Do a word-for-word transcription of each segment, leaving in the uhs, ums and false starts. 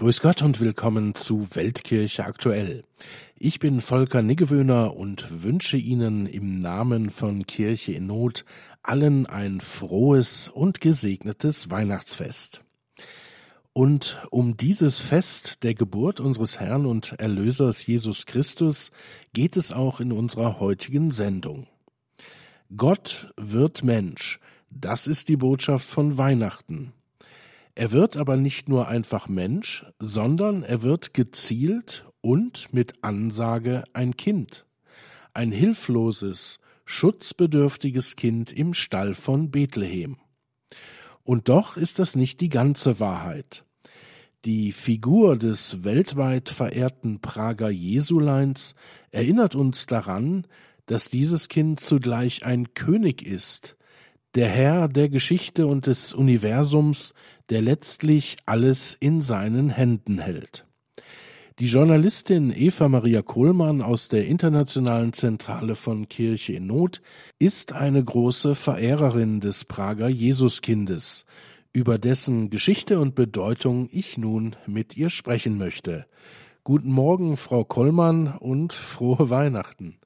Grüß Gott und willkommen zu Weltkirche Aktuell. Ich bin Volker Niggewöhner und wünsche Ihnen im Namen von Kirche in Not allen ein frohes und gesegnetes Weihnachtsfest. Und um dieses Fest der Geburt unseres Herrn und Erlösers Jesus Christus geht es auch in unserer heutigen Sendung. Gott wird Mensch, das ist die Botschaft von Weihnachten. Er wird aber nicht nur einfach Mensch, sondern er wird gezielt und mit Ansage ein Kind. Ein hilfloses, schutzbedürftiges Kind im Stall von Bethlehem. Und doch ist das nicht die ganze Wahrheit. Die Figur des weltweit verehrten Prager Jesuleins erinnert uns daran, dass dieses Kind zugleich ein König ist, der Herr der Geschichte und des Universums, der letztlich alles in seinen Händen hält. Die Journalistin Eva Maria Kohlmann aus der Internationalen Zentrale von Kirche in Not ist eine große Verehrerin des Prager Jesuskindes, über dessen Geschichte und Bedeutung ich nun mit ihr sprechen möchte. Guten Morgen, Frau Kohlmann, und frohe Weihnachten.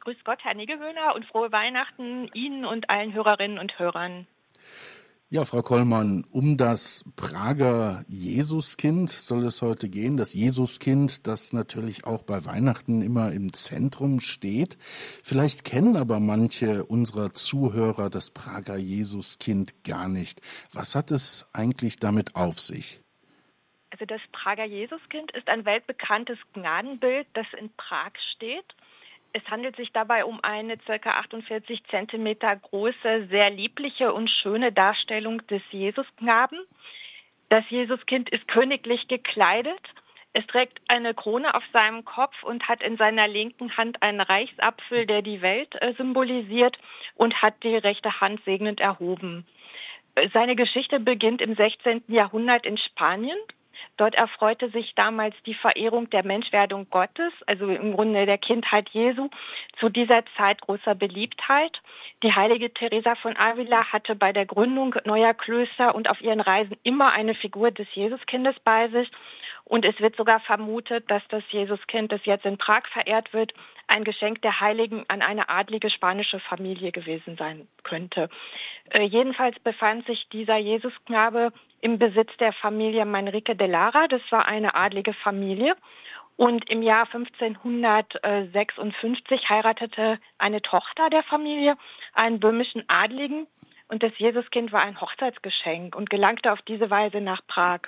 Grüß Gott, Herr Niggewöhner, und frohe Weihnachten Ihnen und allen Hörerinnen und Hörern. Ja, Frau Kohlmann, um das Prager Jesuskind soll es heute gehen. Das Jesuskind, das natürlich auch bei Weihnachten immer im Zentrum steht. Vielleicht kennen aber manche unserer Zuhörer das Prager Jesuskind gar nicht. Was hat es eigentlich damit auf sich? Also das Prager Jesuskind ist ein weltbekanntes Gnadenbild, das in Prag steht. Es handelt sich dabei um eine ca. achtundvierzig Zentimeter große, sehr liebliche und schöne Darstellung des Jesusknaben. Das Jesuskind ist königlich gekleidet. Es trägt eine Krone auf seinem Kopf und hat in seiner linken Hand einen Reichsapfel, der die Welt symbolisiert, und hat die rechte Hand segnend erhoben. Seine Geschichte beginnt im sechzehnten Jahrhundert in Spanien. Dort erfreute sich damals die Verehrung der Menschwerdung Gottes, also im Grunde der Kindheit Jesu, zu dieser Zeit großer Beliebtheit. Die heilige Teresa von Avila hatte bei der Gründung neuer Klöster und auf ihren Reisen immer eine Figur des Jesuskindes bei sich. Und es wird sogar vermutet, dass das Jesuskind, das jetzt in Prag verehrt wird, ein Geschenk der Heiligen an eine adlige spanische Familie gewesen sein könnte. Äh, jedenfalls befand sich dieser Jesusknabe im Besitz der Familie Manrique de Lara. Das war eine adlige Familie. Und im Jahr fünfzehnhundertsechsundfünfzig heiratete eine Tochter der Familie einen böhmischen Adligen. Und das Jesuskind war ein Hochzeitsgeschenk und gelangte auf diese Weise nach Prag.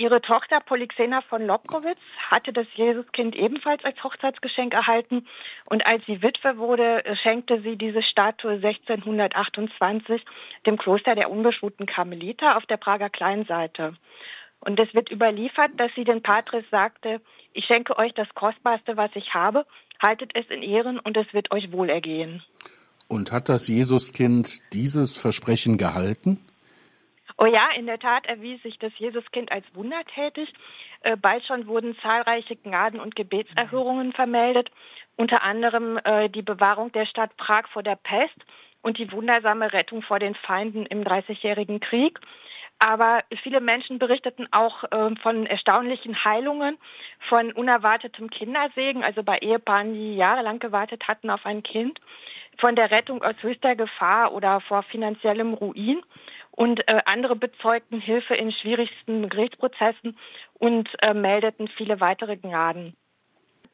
Ihre Tochter Polyxena von Lobkowitz hatte das Jesuskind ebenfalls als Hochzeitsgeschenk erhalten. Und als sie Witwe wurde, schenkte sie diese Statue sechzehnhundertachtundzwanzig dem Kloster der unbeschwuten Karmeliter auf der Prager Kleinseite. Und es wird überliefert, dass sie den Patres sagte: Ich schenke euch das Kostbarste, was ich habe, haltet es in Ehren und es wird euch wohlergehen. Und hat das Jesuskind dieses Versprechen gehalten? Oh ja, in der Tat erwies sich das Jesuskind als wundertätig. Äh, bald schon wurden zahlreiche Gnaden- und Gebetserhörungen vermeldet, unter anderem äh, die Bewahrung der Stadt Prag vor der Pest und die wundersame Rettung vor den Feinden im Dreißigjährigen Krieg. Aber viele Menschen berichteten auch äh, von erstaunlichen Heilungen, von unerwartetem Kindersegen, also bei Ehepaaren, die jahrelang gewartet hatten auf ein Kind, von der Rettung aus höchster Gefahr oder vor finanziellem Ruin. Und äh, andere bezeugten Hilfe in schwierigsten Gerichtsprozessen und äh, meldeten viele weitere Gnaden.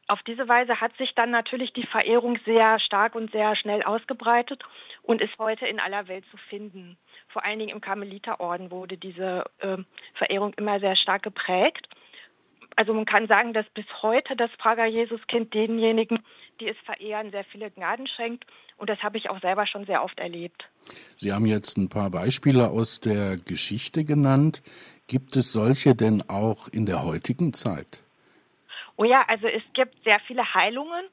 Auf diese Weise hat sich dann natürlich die Verehrung sehr stark und sehr schnell ausgebreitet und ist heute in aller Welt zu finden. Vor allen Dingen im Karmeliterorden wurde diese äh, Verehrung immer sehr stark geprägt. Also man kann sagen, dass bis heute das Prager Jesuskind denjenigen, die es verehren, sehr viele Gnaden schenkt. Und das habe ich auch selber schon sehr oft erlebt. Sie haben jetzt ein paar Beispiele aus der Geschichte genannt. Gibt es solche denn auch in der heutigen Zeit? Oh ja, also es gibt sehr viele Heilungen,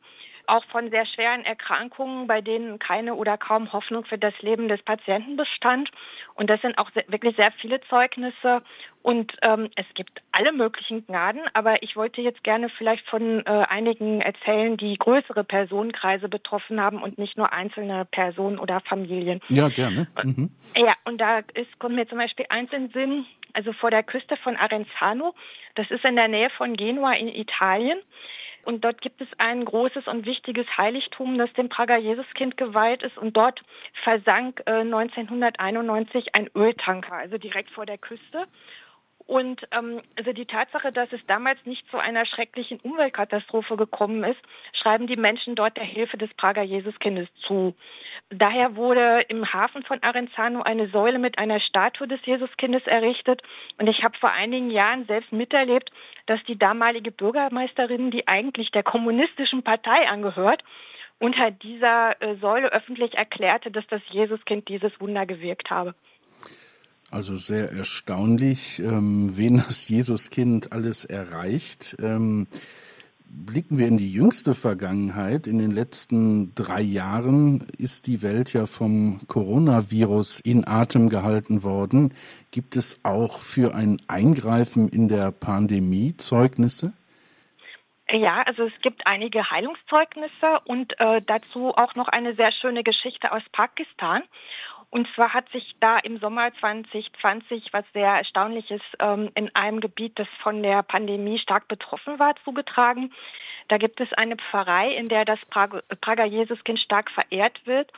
auch von sehr schweren Erkrankungen, bei denen keine oder kaum Hoffnung für das Leben des Patienten bestand. Und das sind auch sehr, wirklich sehr viele Zeugnisse. Und ähm, es gibt alle möglichen Gnaden, aber ich wollte jetzt gerne vielleicht von äh, einigen erzählen, die größere Personenkreise betroffen haben und nicht nur einzelne Personen oder Familien. Ja, gerne. Mhm. Ja, und da ist, kommt mir zum Beispiel eins in den Sinn, also vor der Küste von Arenzano. Das ist in der Nähe von Genua in Italien. Und dort gibt es ein großes und wichtiges Heiligtum, das dem Prager Jesuskind geweiht ist. Und dort versank äh, neunzehnhunderteinundneunzig ein Öltanker, also direkt vor der Küste. Und ähm, also die Tatsache, dass es damals nicht zu einer schrecklichen Umweltkatastrophe gekommen ist, schreiben die Menschen dort der Hilfe des Prager Jesuskindes zu. Daher wurde im Hafen von Arenzano eine Säule mit einer Statue des Jesuskindes errichtet. Und ich habe vor einigen Jahren selbst miterlebt, dass die damalige Bürgermeisterin, die eigentlich der kommunistischen Partei angehört, unter dieser äh, Säule öffentlich erklärte, dass das Jesuskind dieses Wunder gewirkt habe. Also sehr erstaunlich, ähm, wen das Jesuskind alles erreicht. Ähm, blicken wir in die jüngste Vergangenheit. In den letzten drei Jahren ist die Welt ja vom Coronavirus in Atem gehalten worden. Gibt es auch für ein Eingreifen in der Pandemie Zeugnisse? Ja, also es gibt einige Heilungszeugnisse und äh, dazu auch noch eine sehr schöne Geschichte aus Pakistan. Und zwar hat sich da im Sommer zwanzig zwanzig was sehr Erstaunliches ähm, in einem Gebiet, das von der Pandemie stark betroffen war, zugetragen. Da gibt es eine Pfarrei, in der das Prager Jesuskind stark verehrt wird.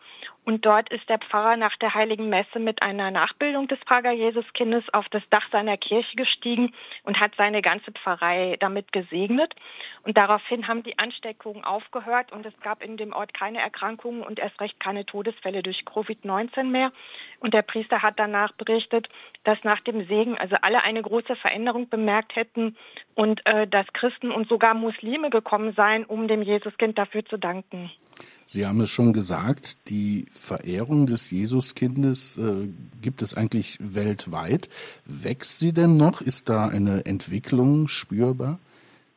Und dort ist der Pfarrer nach der Heiligen Messe mit einer Nachbildung des Prager Jesuskindes auf das Dach seiner Kirche gestiegen und hat seine ganze Pfarrei damit gesegnet. Und daraufhin haben die Ansteckungen aufgehört und es gab in dem Ort keine Erkrankungen und erst recht keine Todesfälle durch Covid neunzehn mehr. Und der Priester hat danach berichtet, dass nach dem Segen also alle eine große Veränderung bemerkt hätten und äh, dass Christen und sogar Muslime gekommen seien, um dem Jesuskind dafür zu danken. Sie haben es schon gesagt, die Verehrung des Jesuskindes äh, gibt es eigentlich weltweit. Wächst sie denn noch? Ist da eine Entwicklung spürbar?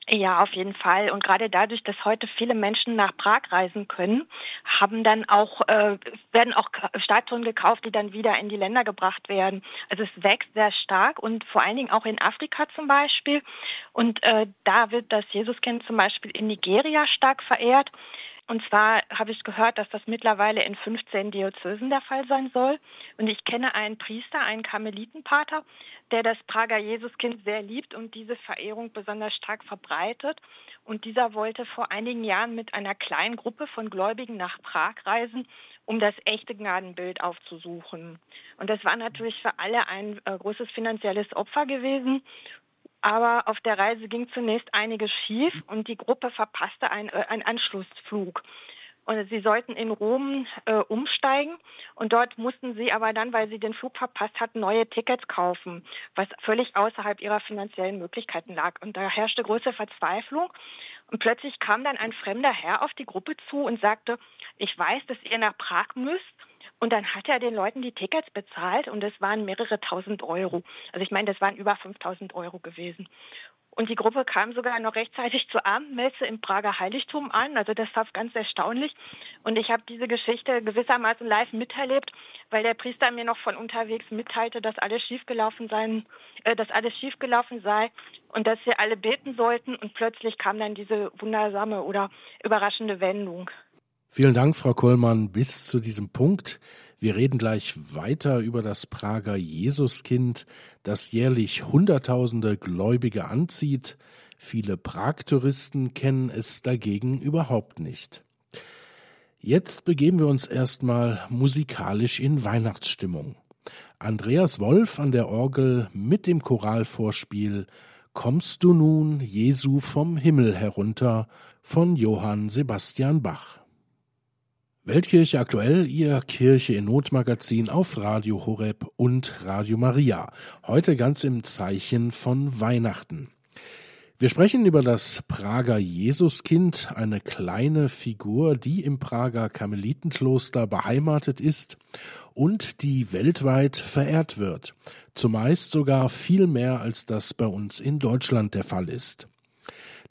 Ja, auf jeden Fall. Und gerade dadurch, dass heute viele Menschen nach Prag reisen können, haben dann auch äh, werden auch Statuen gekauft, die dann wieder in die Länder gebracht werden. Also es wächst sehr stark und vor allen Dingen auch in Afrika zum Beispiel. Und äh, da wird das Jesuskind zum Beispiel in Nigeria stark verehrt. Und zwar habe ich gehört, dass das mittlerweile in fünfzehn Diözesen der Fall sein soll. Und ich kenne einen Priester, einen Karmelitenpater, der das Prager Jesuskind sehr liebt und diese Verehrung besonders stark verbreitet. Und dieser wollte vor einigen Jahren mit einer kleinen Gruppe von Gläubigen nach Prag reisen, um das echte Gnadenbild aufzusuchen. Und das war natürlich für alle ein äh, großes finanzielles Opfer gewesen. Aber auf der Reise ging zunächst einiges schief und die Gruppe verpasste einen, äh, einen Anschlussflug. Und sie sollten in Rom äh, umsteigen und dort mussten sie aber dann, weil sie den Flug verpasst hatten, neue Tickets kaufen, was völlig außerhalb ihrer finanziellen Möglichkeiten lag. Und da herrschte große Verzweiflung und plötzlich kam dann ein fremder Herr auf die Gruppe zu und sagte, ich weiß, dass ihr nach Prag müsst. Und dann hat er den Leuten die Tickets bezahlt und das waren mehrere tausend Euro. Also ich meine, das waren über fünftausend Euro gewesen. Und die Gruppe kam sogar noch rechtzeitig zur Abendmesse im Prager Heiligtum an. Also das war ganz erstaunlich. Und ich habe diese Geschichte gewissermaßen live miterlebt, weil der Priester mir noch von unterwegs mitteilte, dass alles schiefgelaufen sein, äh, dass alles schiefgelaufen sei und dass wir alle beten sollten. Und plötzlich kam dann diese wundersame oder überraschende Wendung. Vielen Dank, Frau Kohlmann, bis zu diesem Punkt. Wir reden gleich weiter über das Prager Jesuskind, das jährlich Hunderttausende Gläubige anzieht. Viele Prag-Touristen kennen es dagegen überhaupt nicht. Jetzt begeben wir uns erstmal musikalisch in Weihnachtsstimmung. Andreas Wolf an der Orgel mit dem Choralvorspiel Kommst du nun, Jesu, vom Himmel herunter von Johann Sebastian Bach. Weltkirche aktuell, Ihr Kirche in Not Magazin auf Radio Horeb und Radio Maria. Heute ganz im Zeichen von Weihnachten. Wir sprechen über das Prager Jesuskind, eine kleine Figur, die im Prager Karmelitenkloster beheimatet ist und die weltweit verehrt wird. Zumeist sogar viel mehr, als das bei uns in Deutschland der Fall ist.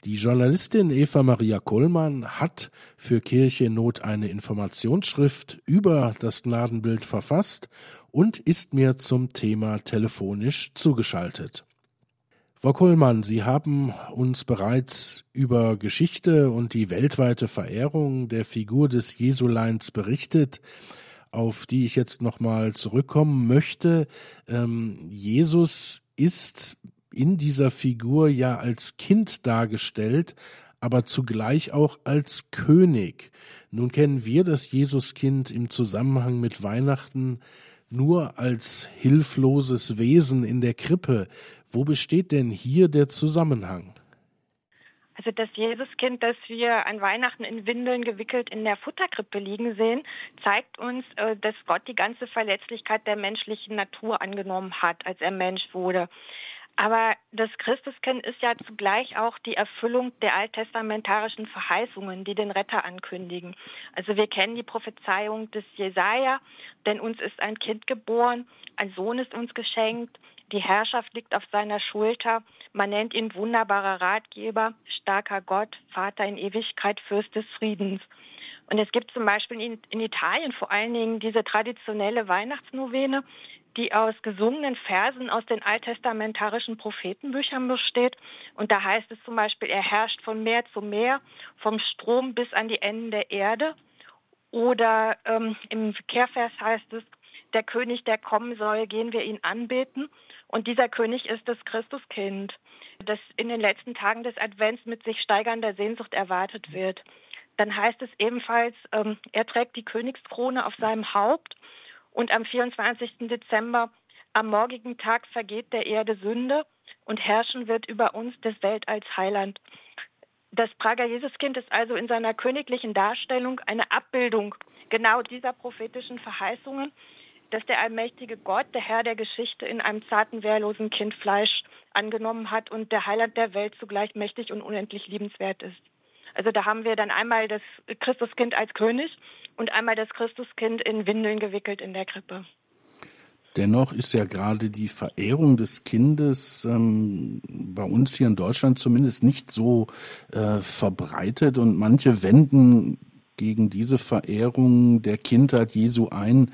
Die Journalistin Eva Maria Kohlmann hat für Kirche in Not eine Informationsschrift über das Gnadenbild verfasst und ist mir zum Thema telefonisch zugeschaltet. Frau Kohlmann, Sie haben uns bereits über Geschichte und die weltweite Verehrung der Figur des Jesuleins berichtet. auf die ich jetzt nochmal zurückkommen möchte. Ähm, Jesus ist in dieser Figur ja als Kind dargestellt, aber zugleich auch als König. Nun kennen wir das Jesuskind im Zusammenhang mit Weihnachten nur als hilfloses Wesen in der Krippe. Wo besteht denn hier der Zusammenhang? Also das Jesuskind, das wir an Weihnachten in Windeln gewickelt in der Futterkrippe liegen sehen, zeigt uns, dass Gott die ganze Verletzlichkeit der menschlichen Natur angenommen hat, als er Mensch wurde. Aber das Christuskind ist ja zugleich auch die Erfüllung der alttestamentarischen Verheißungen, die den Retter ankündigen. Also wir kennen die Prophezeiung des Jesaja, denn uns ist ein Kind geboren, ein Sohn ist uns geschenkt, die Herrschaft liegt auf seiner Schulter, man nennt ihn wunderbarer Ratgeber, starker Gott, Vater in Ewigkeit, Fürst des Friedens. Und es gibt zum Beispiel in, in Italien vor allen Dingen diese traditionelle Weihnachtsnovene, die aus gesungenen Versen aus den alttestamentarischen Prophetenbüchern besteht. Und da heißt es zum Beispiel, er herrscht von Meer zu Meer, vom Strom bis an die Enden der Erde. Oder ähm, im Kehrvers heißt es, der König, der kommen soll, gehen wir ihn anbeten. Und dieser König ist das Christuskind, das in den letzten Tagen des Advents mit sich steigernder Sehnsucht erwartet wird. Dann heißt es ebenfalls, ähm, er trägt die Königskrone auf seinem Haupt. Und am vierundzwanzigsten Dezember, am morgigen Tag, vergeht der Erde Sünde und herrschen wird über uns des Weltalls Heiland. Das Prager Jesuskind ist also in seiner königlichen Darstellung eine Abbildung genau dieser prophetischen Verheißungen, dass der allmächtige Gott, der Herr der Geschichte, in einem zarten, wehrlosen Kind Fleisch angenommen hat und der Heiland der Welt zugleich mächtig und unendlich liebenswert ist. Also da haben wir dann einmal das Christuskind als König und einmal das Christuskind in Windeln gewickelt in der Krippe. Dennoch ist ja gerade die Verehrung des Kindes ähm, bei uns hier in Deutschland zumindest nicht so äh, verbreitet. Und manche wenden gegen diese Verehrung der Kindheit Jesu ein,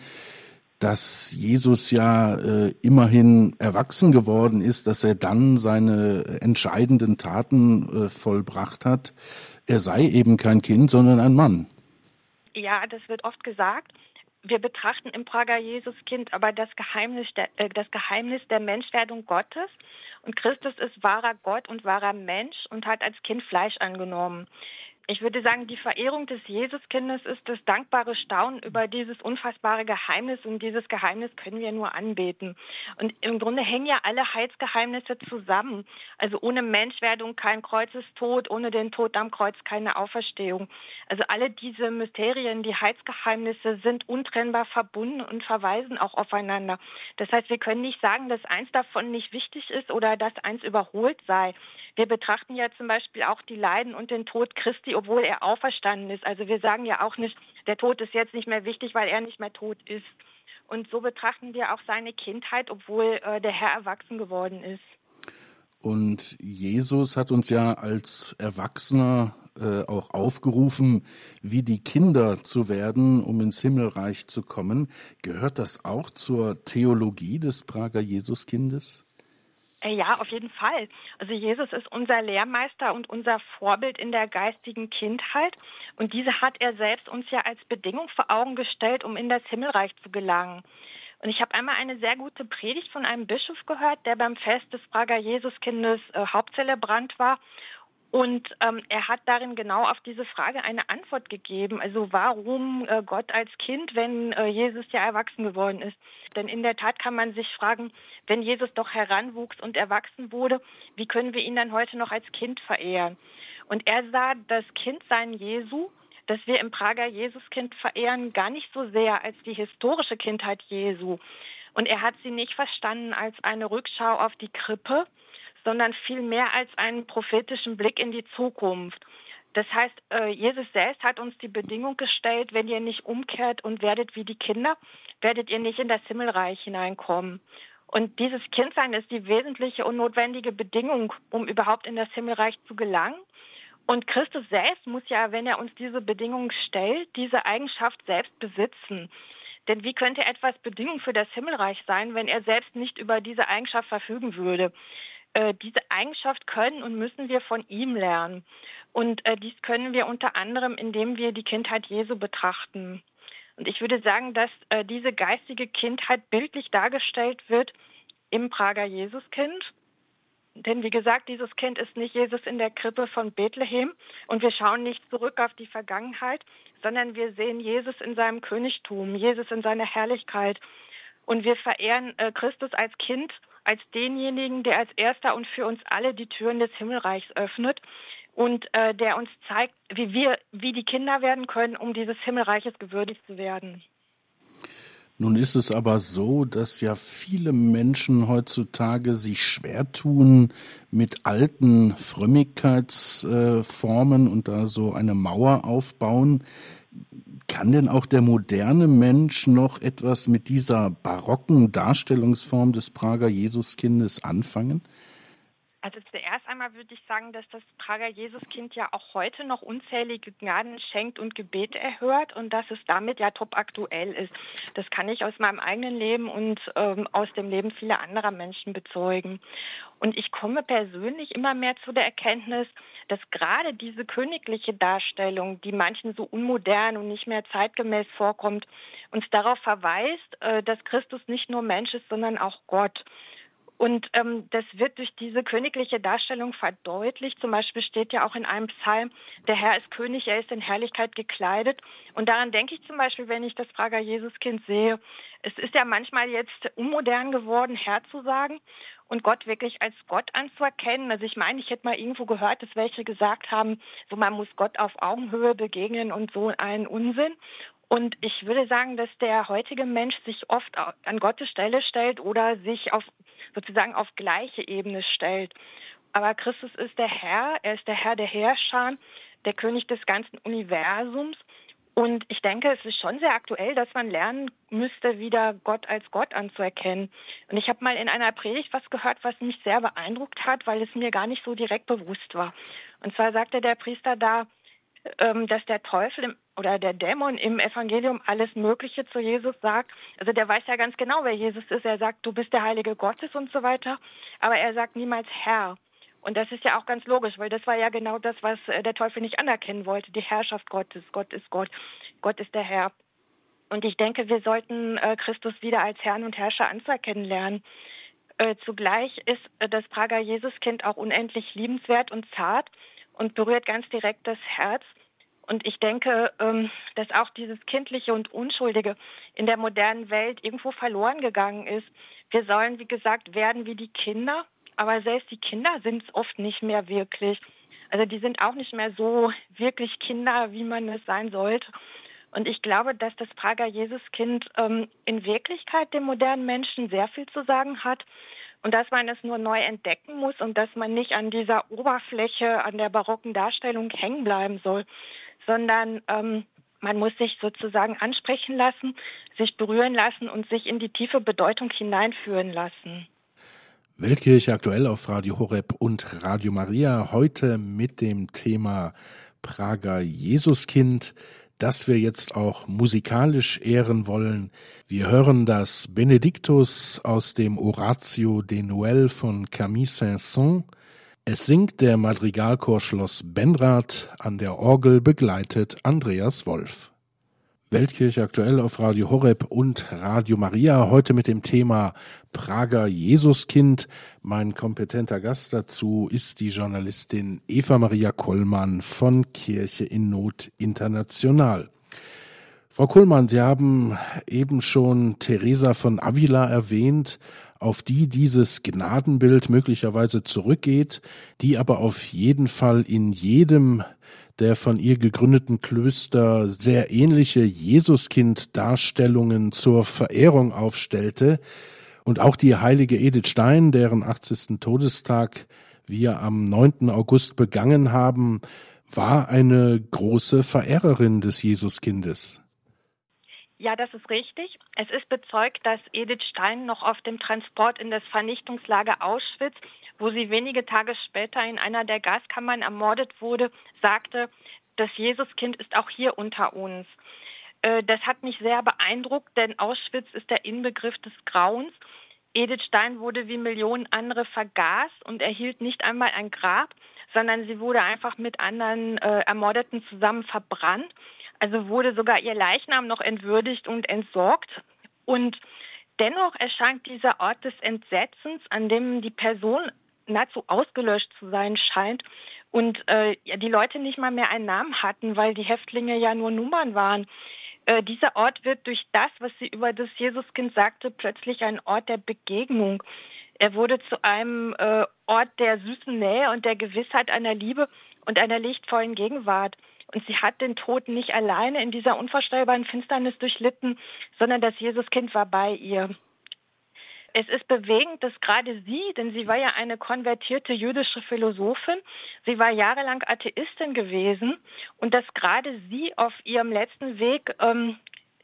dass Jesus ja äh, immerhin erwachsen geworden ist, dass er dann seine entscheidenden Taten äh, vollbracht hat. Er sei eben kein Kind, sondern ein Mann. Ja, das wird oft gesagt. Wir betrachten im Prager Jesuskind aber das Geheimnis der, äh, das Geheimnis der Menschwerdung Gottes. Und Christus ist wahrer Gott und wahrer Mensch und hat als Kind Fleisch angenommen. Ich würde sagen, die Verehrung des Jesuskindes ist das dankbare Staunen über dieses unfassbare Geheimnis. Und dieses Geheimnis können wir nur anbeten. Und im Grunde hängen ja alle Heilsgeheimnisse zusammen. Also ohne Menschwerdung kein Kreuzestod, ohne den Tod am Kreuz keine Auferstehung. Also alle diese Mysterien, die Heilsgeheimnisse sind untrennbar verbunden und verweisen auch aufeinander. Das heißt, wir können nicht sagen, dass eins davon nicht wichtig ist oder dass eins überholt sei. Wir betrachten ja zum Beispiel auch die Leiden und den Tod Christi, obwohl er auferstanden ist. Also wir sagen ja auch nicht, der Tod ist jetzt nicht mehr wichtig, weil er nicht mehr tot ist. Und so betrachten wir auch seine Kindheit, obwohl äh, der Herr erwachsen geworden ist. Und Jesus hat uns ja als Erwachsener äh, auch aufgerufen, wie die Kinder zu werden, um ins Himmelreich zu kommen. Gehört das auch zur Theologie des Prager Jesuskindes? Ja, auf jeden Fall. Also Jesus ist unser Lehrmeister und unser Vorbild in der geistigen Kindheit. Und diese hat er selbst uns ja als Bedingung vor Augen gestellt, um in das Himmelreich zu gelangen. Und ich habe einmal eine sehr gute Predigt von einem Bischof gehört, der beim Fest des Prager Jesuskindes äh, Hauptzelebrant war. Und ähm, er hat darin genau auf diese Frage eine Antwort gegeben. Also warum äh, Gott als Kind, wenn äh, Jesus ja erwachsen geworden ist? Denn in der Tat kann man sich fragen, wenn Jesus doch heranwuchs und erwachsen wurde, wie können wir ihn dann heute noch als Kind verehren? Und er sah das Kindsein Jesu, dass wir im Prager Jesuskind verehren, gar nicht so sehr als die historische Kindheit Jesu. Und er hat sie nicht verstanden als eine Rückschau auf die Krippe, sondern viel mehr als einen prophetischen Blick in die Zukunft. Das heißt, Jesus selbst hat uns die Bedingung gestellt, wenn ihr nicht umkehrt und werdet wie die Kinder, werdet ihr nicht in das Himmelreich hineinkommen. Und dieses Kindsein ist die wesentliche und notwendige Bedingung, um überhaupt in das Himmelreich zu gelangen. Und Christus selbst muss ja, wenn er uns diese Bedingung stellt, diese Eigenschaft selbst besitzen. Denn wie könnte etwas Bedingung für das Himmelreich sein, wenn er selbst nicht über diese Eigenschaft verfügen würde? Diese Eigenschaft können und müssen wir von ihm lernen. Und äh, dies können wir unter anderem, indem wir die Kindheit Jesu betrachten. Und ich würde sagen, dass äh, diese geistige Kindheit bildlich dargestellt wird im Prager Jesuskind. Denn wie gesagt, dieses Kind ist nicht Jesus in der Krippe von Bethlehem und wir schauen nicht zurück auf die Vergangenheit, sondern wir sehen Jesus in seinem Königtum, Jesus in seiner Herrlichkeit und wir verehren äh, Christus als Kind, als denjenigen, der als Erster und für uns alle die Türen des Himmelreichs öffnet und äh, der uns zeigt, wie wir, wie die Kinder werden können, um dieses Himmelreiches gewürdigt zu werden. Nun ist es aber so, dass ja viele Menschen heutzutage sich schwer tun mit alten Frömmigkeitsformen und da so eine Mauer aufbauen. Kann denn auch der moderne Mensch noch etwas mit dieser barocken Darstellungsform des Prager Jesuskindes anfangen? Also zuerst einmal würde ich sagen, dass das Prager Jesuskind ja auch heute noch unzählige Gnaden schenkt und Gebete erhört und dass es damit ja top aktuell ist. Das kann ich aus meinem eigenen Leben und ähm, aus dem Leben vieler anderer Menschen bezeugen. Und ich komme persönlich immer mehr zu der Erkenntnis, dass gerade diese königliche Darstellung, die manchen so unmodern und nicht mehr zeitgemäß vorkommt, uns darauf verweist, äh, dass Christus nicht nur Mensch ist, sondern auch Gott. Und ähm, das wird durch diese königliche Darstellung verdeutlicht. Zum Beispiel steht ja auch in einem Psalm, der Herr ist König, er ist in Herrlichkeit gekleidet. Und daran denke ich zum Beispiel, wenn ich das Prager Jesuskind sehe. Es ist ja manchmal jetzt unmodern geworden, Herr zu sagen und Gott wirklich als Gott anzuerkennen. Also ich meine, ich hätte mal irgendwo gehört, dass welche gesagt haben, so man muss Gott auf Augenhöhe begegnen und so einen Unsinn. Und ich würde sagen, dass der heutige Mensch sich oft an Gottes Stelle stellt oder sich auf sozusagen auf gleiche Ebene stellt. Aber Christus ist der Herr, er ist der Herr der Herrscher, der König des ganzen Universums. Und ich denke, es ist schon sehr aktuell, dass man lernen müsste, wieder Gott als Gott anzuerkennen. Und ich habe mal in einer Predigt was gehört, was mich sehr beeindruckt hat, weil es mir gar nicht so direkt bewusst war. Und zwar sagte der Priester da, dass der Teufel im, oder der Dämon im Evangelium alles Mögliche zu Jesus sagt. Also der weiß ja ganz genau, wer Jesus ist. Er sagt, du bist der Heilige Gottes und so weiter. Aber er sagt niemals Herr. Und das ist ja auch ganz logisch, weil das war ja genau das, was der Teufel nicht anerkennen wollte. Die Herrschaft Gottes. Gott ist Gott. Gott ist der Herr. Und ich denke, wir sollten Christus wieder als Herrn und Herrscher anzuerkennen lernen. Zugleich ist das Prager Jesuskind auch unendlich liebenswert und zart und berührt ganz direkt das Herz. Und ich denke, dass auch dieses Kindliche und Unschuldige in der modernen Welt irgendwo verloren gegangen ist. Wir sollen, wie gesagt, werden wie die Kinder, aber selbst die Kinder sind es oft nicht mehr wirklich. Also die sind auch nicht mehr so wirklich Kinder, wie man es sein sollte. Und ich glaube, dass das Prager Jesuskind in Wirklichkeit dem modernen Menschen sehr viel zu sagen hat. Und dass man es nur neu entdecken muss und dass man nicht an dieser Oberfläche, an der barocken Darstellung hängen bleiben soll, sondern ähm, man muss sich sozusagen ansprechen lassen, sich berühren lassen und sich in die tiefe Bedeutung hineinführen lassen. Weltkirche aktuell auf Radio Horeb und Radio Maria, heute mit dem Thema Prager Jesuskind, das wir jetzt auch musikalisch ehren wollen. Wir hören das Benediktus aus dem Oratio de Noël von Camille Saint-Saëns. Es singt der Madrigalchor Schloss Benrath, an der Orgel begleitet Andreas Wolf. Weltkirche aktuell auf Radio Horeb und Radio Maria, heute mit dem Thema Prager Jesuskind. Mein kompetenter Gast dazu ist die Journalistin Eva Maria Kohlmann von Kirche in Not International. Frau Kohlmann, Sie haben eben schon Teresa von Avila erwähnt, auf die dieses Gnadenbild möglicherweise zurückgeht, die aber auf jeden Fall in jedem der von ihr gegründeten Klöster sehr ähnliche Jesuskind-Darstellungen zur Verehrung aufstellte. Und auch die heilige Edith Stein, deren achtzigsten Todestag wir am neunten August begangen haben, war eine große Verehrerin des Jesuskindes. Ja, das ist richtig. Es ist bezeugt, dass Edith Stein noch auf dem Transport in das Vernichtungslager Auschwitz, wo sie wenige Tage später in einer der Gaskammern ermordet wurde, sagte, das Jesuskind ist auch hier unter uns. Das hat mich sehr beeindruckt, denn Auschwitz ist der Inbegriff des Grauens. Edith Stein wurde wie Millionen andere vergast und erhielt nicht einmal ein Grab, sondern sie wurde einfach mit anderen Ermordeten zusammen verbrannt. Also wurde sogar ihr Leichnam noch entwürdigt und entsorgt. Und dennoch erscheint dieser Ort des Entsetzens, an dem die Person nahezu ausgelöscht zu sein scheint und äh, die Leute nicht mal mehr einen Namen hatten, weil die Häftlinge ja nur Nummern waren. Äh, dieser Ort wird durch das, was sie über das Jesuskind sagte, plötzlich ein Ort der Begegnung. Er wurde zu einem äh, Ort der süßen Nähe und der Gewissheit einer Liebe und einer lichtvollen Gegenwart. Und sie hat den Tod nicht alleine in dieser unvorstellbaren Finsternis durchlitten, sondern das Jesuskind war bei ihr. Es ist bewegend, dass gerade sie, denn sie war ja eine konvertierte jüdische Philosophin, sie war jahrelang Atheistin gewesen, und dass gerade sie auf ihrem letzten Weg ähm,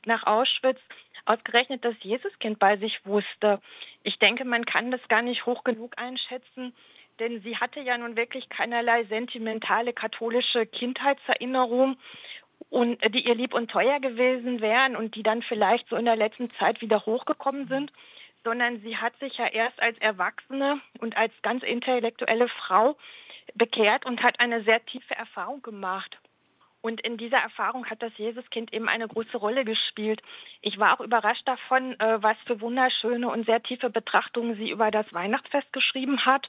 nach Auschwitz ausgerechnet das Jesuskind bei sich wusste. Ich denke, man kann das gar nicht hoch genug einschätzen, denn sie hatte ja nun wirklich keinerlei sentimentale katholische Kindheitserinnerung, und die ihr lieb und teuer gewesen wären und die dann vielleicht so in der letzten Zeit wieder hochgekommen sind, sondern sie hat sich ja erst als Erwachsene und als ganz intellektuelle Frau bekehrt und hat eine sehr tiefe Erfahrung gemacht. Und in dieser Erfahrung hat das Jesuskind eben eine große Rolle gespielt. Ich war auch überrascht davon, was für wunderschöne und sehr tiefe Betrachtungen sie über das Weihnachtsfest geschrieben hat.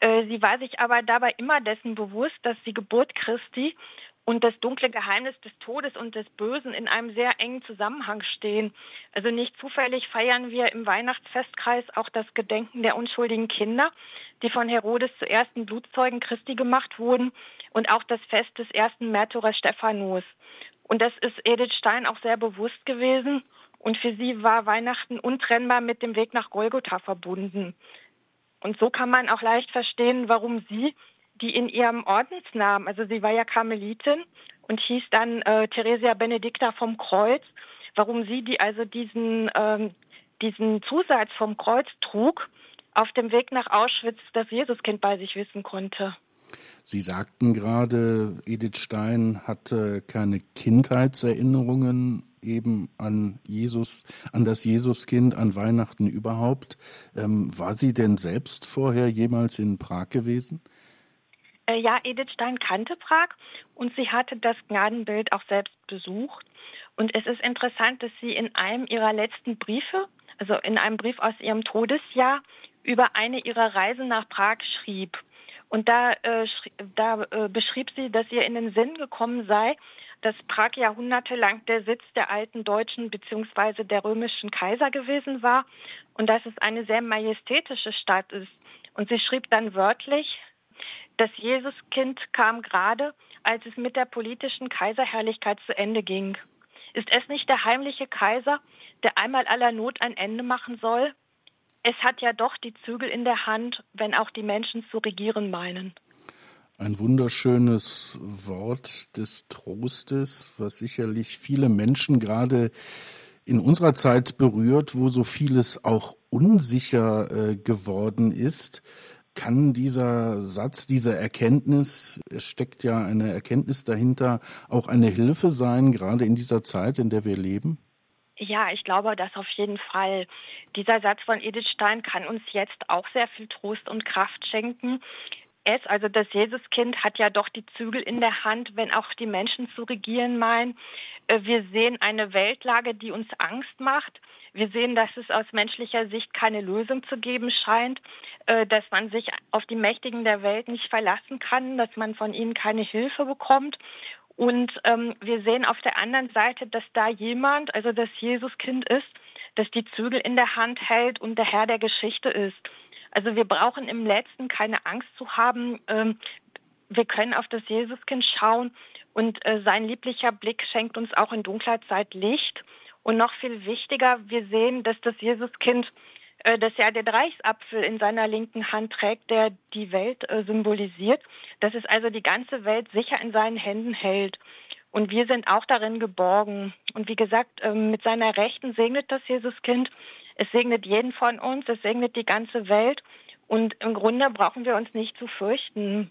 Sie war sich aber dabei immer dessen bewusst, dass die Geburt Christi und das dunkle Geheimnis des Todes und des Bösen in einem sehr engen Zusammenhang stehen. Also nicht zufällig feiern wir im Weihnachtsfestkreis auch das Gedenken der unschuldigen Kinder, die von Herodes zu ersten Blutzeugen Christi gemacht wurden, und auch das Fest des ersten Märtyrers Stephanus. Und das ist Edith Stein auch sehr bewusst gewesen, und für sie war Weihnachten untrennbar mit dem Weg nach Golgotha verbunden. Und so kann man auch leicht verstehen, warum sie, die in ihrem Ordensnamen, also sie war ja Karmelitin und hieß dann äh, Theresia Benedikta vom Kreuz, warum sie die also diesen, ähm, diesen Zusatz vom Kreuz trug, auf dem Weg nach Auschwitz das Jesuskind bei sich wissen konnte. Sie sagten gerade, Edith Stein hatte keine Kindheitserinnerungen eben an Jesus, an das Jesuskind, an Weihnachten überhaupt. Ähm, war sie denn selbst vorher jemals in Prag gewesen? Äh, ja, Edith Stein kannte Prag und sie hatte das Gnadenbild auch selbst besucht. Und es ist interessant, dass sie in einem ihrer letzten Briefe, also in einem Brief aus ihrem Todesjahr, über eine ihrer Reisen nach Prag schrieb. Und da, äh, schrie, da äh, beschrieb sie, dass ihr in den Sinn gekommen sei, dass Prag jahrhundertelang der Sitz der alten deutschen bzw. der römischen Kaiser gewesen war und dass es eine sehr majestätische Stadt ist. Und sie schrieb dann wörtlich, das Jesuskind kam gerade, als es mit der politischen Kaiserherrlichkeit zu Ende ging. Ist es nicht der heimliche Kaiser, der einmal aller Not ein Ende machen soll? Es hat ja doch die Zügel in der Hand, wenn auch die Menschen zu regieren meinen. Ein wunderschönes Wort des Trostes, was sicherlich viele Menschen gerade in unserer Zeit berührt, wo so vieles auch unsicher äh, geworden ist. Kann dieser Satz, diese Erkenntnis, es steckt ja eine Erkenntnis dahinter, auch eine Hilfe sein, gerade in dieser Zeit, in der wir leben? Ja, ich glaube, das auf jeden Fall. Dieser Satz von Edith Stein kann uns jetzt auch sehr viel Trost und Kraft schenken. Es, also das Jesuskind, hat ja doch die Zügel in der Hand, wenn auch die Menschen zu regieren meinen. Wir sehen eine Weltlage, die uns Angst macht. Wir sehen, dass es aus menschlicher Sicht keine Lösung zu geben scheint, dass man sich auf die Mächtigen der Welt nicht verlassen kann, dass man von ihnen keine Hilfe bekommt. Und ähm, wir sehen auf der anderen Seite, dass da jemand, also das Jesuskind ist, das die Zügel in der Hand hält und der Herr der Geschichte ist. Also wir brauchen im Letzten keine Angst zu haben. Ähm, wir können auf das Jesuskind schauen und äh, sein lieblicher Blick schenkt uns auch in dunkler Zeit Licht. Und noch viel wichtiger, wir sehen, dass das Jesuskind, äh, das ja der Reichsapfel in seiner linken Hand trägt, der die Welt äh, symbolisiert, dass es also die ganze Welt sicher in seinen Händen hält. Und wir sind auch darin geborgen. Und wie gesagt, äh, mit seiner Rechten segnet das Jesuskind. Es segnet jeden von uns, es segnet die ganze Welt. Und im Grunde brauchen wir uns nicht zu fürchten.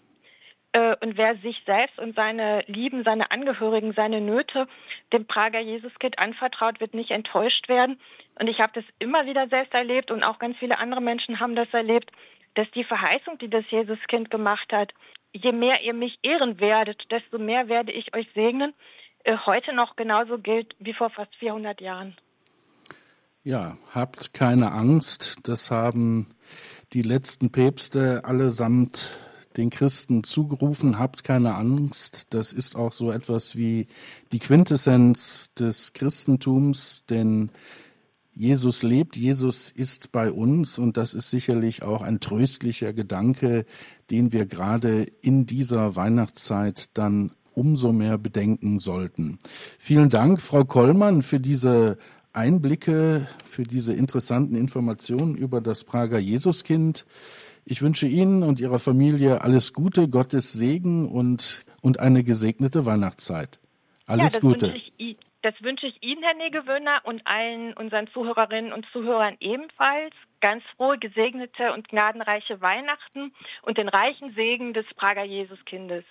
Äh, und wer sich selbst und seine Lieben, seine Angehörigen, seine Nöte dem Prager Jesuskind anvertraut, wird nicht enttäuscht werden. Und ich habe das immer wieder selbst erlebt und auch ganz viele andere Menschen haben das erlebt, dass die Verheißung, die das Jesuskind gemacht hat, je mehr ihr mich ehren werdet, desto mehr werde ich euch segnen. heute noch genauso gilt wie vor fast vierhundert Jahren. Ja, habt keine Angst, das haben die letzten Päpste allesamt den Christen zugerufen, habt keine Angst. Das ist auch so etwas wie die Quintessenz des Christentums, denn Jesus lebt, Jesus ist bei uns, und das ist sicherlich auch ein tröstlicher Gedanke, den wir gerade in dieser Weihnachtszeit dann umso mehr bedenken sollten. Vielen Dank, Frau Kohlmann, für diese Einblicke, für diese interessanten Informationen über das Prager Jesuskind. Ich wünsche Ihnen und Ihrer Familie alles Gute, Gottes Segen und, und eine gesegnete Weihnachtszeit. Alles ja, das Gute. Wünsche ich, das wünsche ich Ihnen, Herr Niggewöhner, und allen unseren Zuhörerinnen und Zuhörern ebenfalls. Ganz frohe, gesegnete und gnadenreiche Weihnachten und den reichen Segen des Prager Jesuskindes.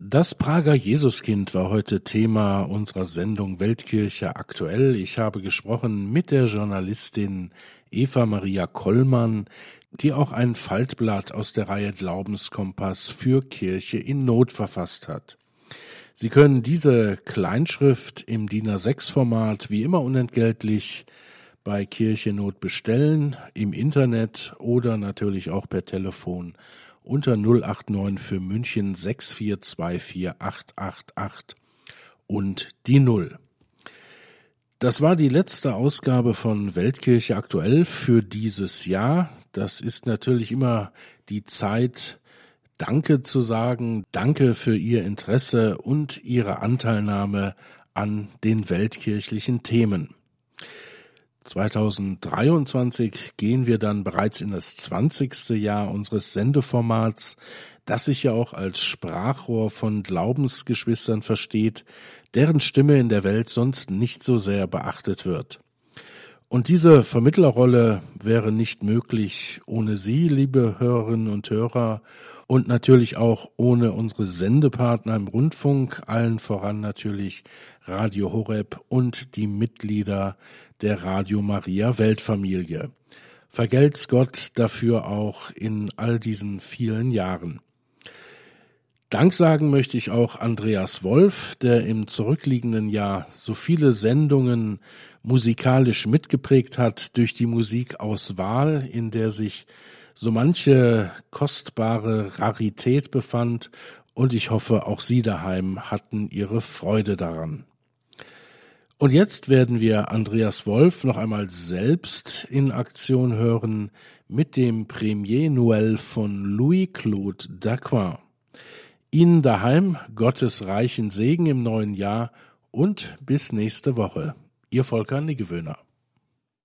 Das Prager Jesuskind war heute Thema unserer Sendung Weltkirche Aktuell. Ich habe gesprochen mit der Journalistin Eva Maria Kohlmann, die auch ein Faltblatt aus der Reihe Glaubenskompass für Kirche in Not verfasst hat. Sie können diese Kleinschrift im D I N A sechs Format wie immer unentgeltlich bei Kirche in Not bestellen, im Internet oder natürlich auch per Telefon unter null acht neun für München sechs vier zwei vier acht acht acht und die null. Das war die letzte Ausgabe von Weltkirche Aktuell für dieses Jahr. Das ist natürlich immer die Zeit, Danke zu sagen. Danke für Ihr Interesse und Ihre Anteilnahme an den weltkirchlichen Themen. zwanzig dreiundzwanzig gehen wir dann bereits in das zwanzigste Jahr unseres Sendeformats, das sich ja auch als Sprachrohr von Glaubensgeschwistern versteht, deren Stimme in der Welt sonst nicht so sehr beachtet wird. Und diese Vermittlerrolle wäre nicht möglich ohne Sie, liebe Hörerinnen und Hörer, und natürlich auch ohne unsere Sendepartner im Rundfunk, allen voran natürlich Radio Horeb und die Mitglieder der Radio Maria Weltfamilie. Vergelt's Gott dafür auch in all diesen vielen Jahren. Dank sagen möchte ich auch Andreas Wolf, der im zurückliegenden Jahr so viele Sendungen musikalisch mitgeprägt hat durch die Musikauswahl, in der sich so manche kostbare Rarität befand, und ich hoffe, auch Sie daheim hatten Ihre Freude daran. Und jetzt werden wir Andreas Wolf noch einmal selbst in Aktion hören mit dem Premier Noël von Louis-Claude d'Aquin. Ihnen daheim Gottes reichen Segen im neuen Jahr und bis nächste Woche. Ihr Volker Niggewöhner.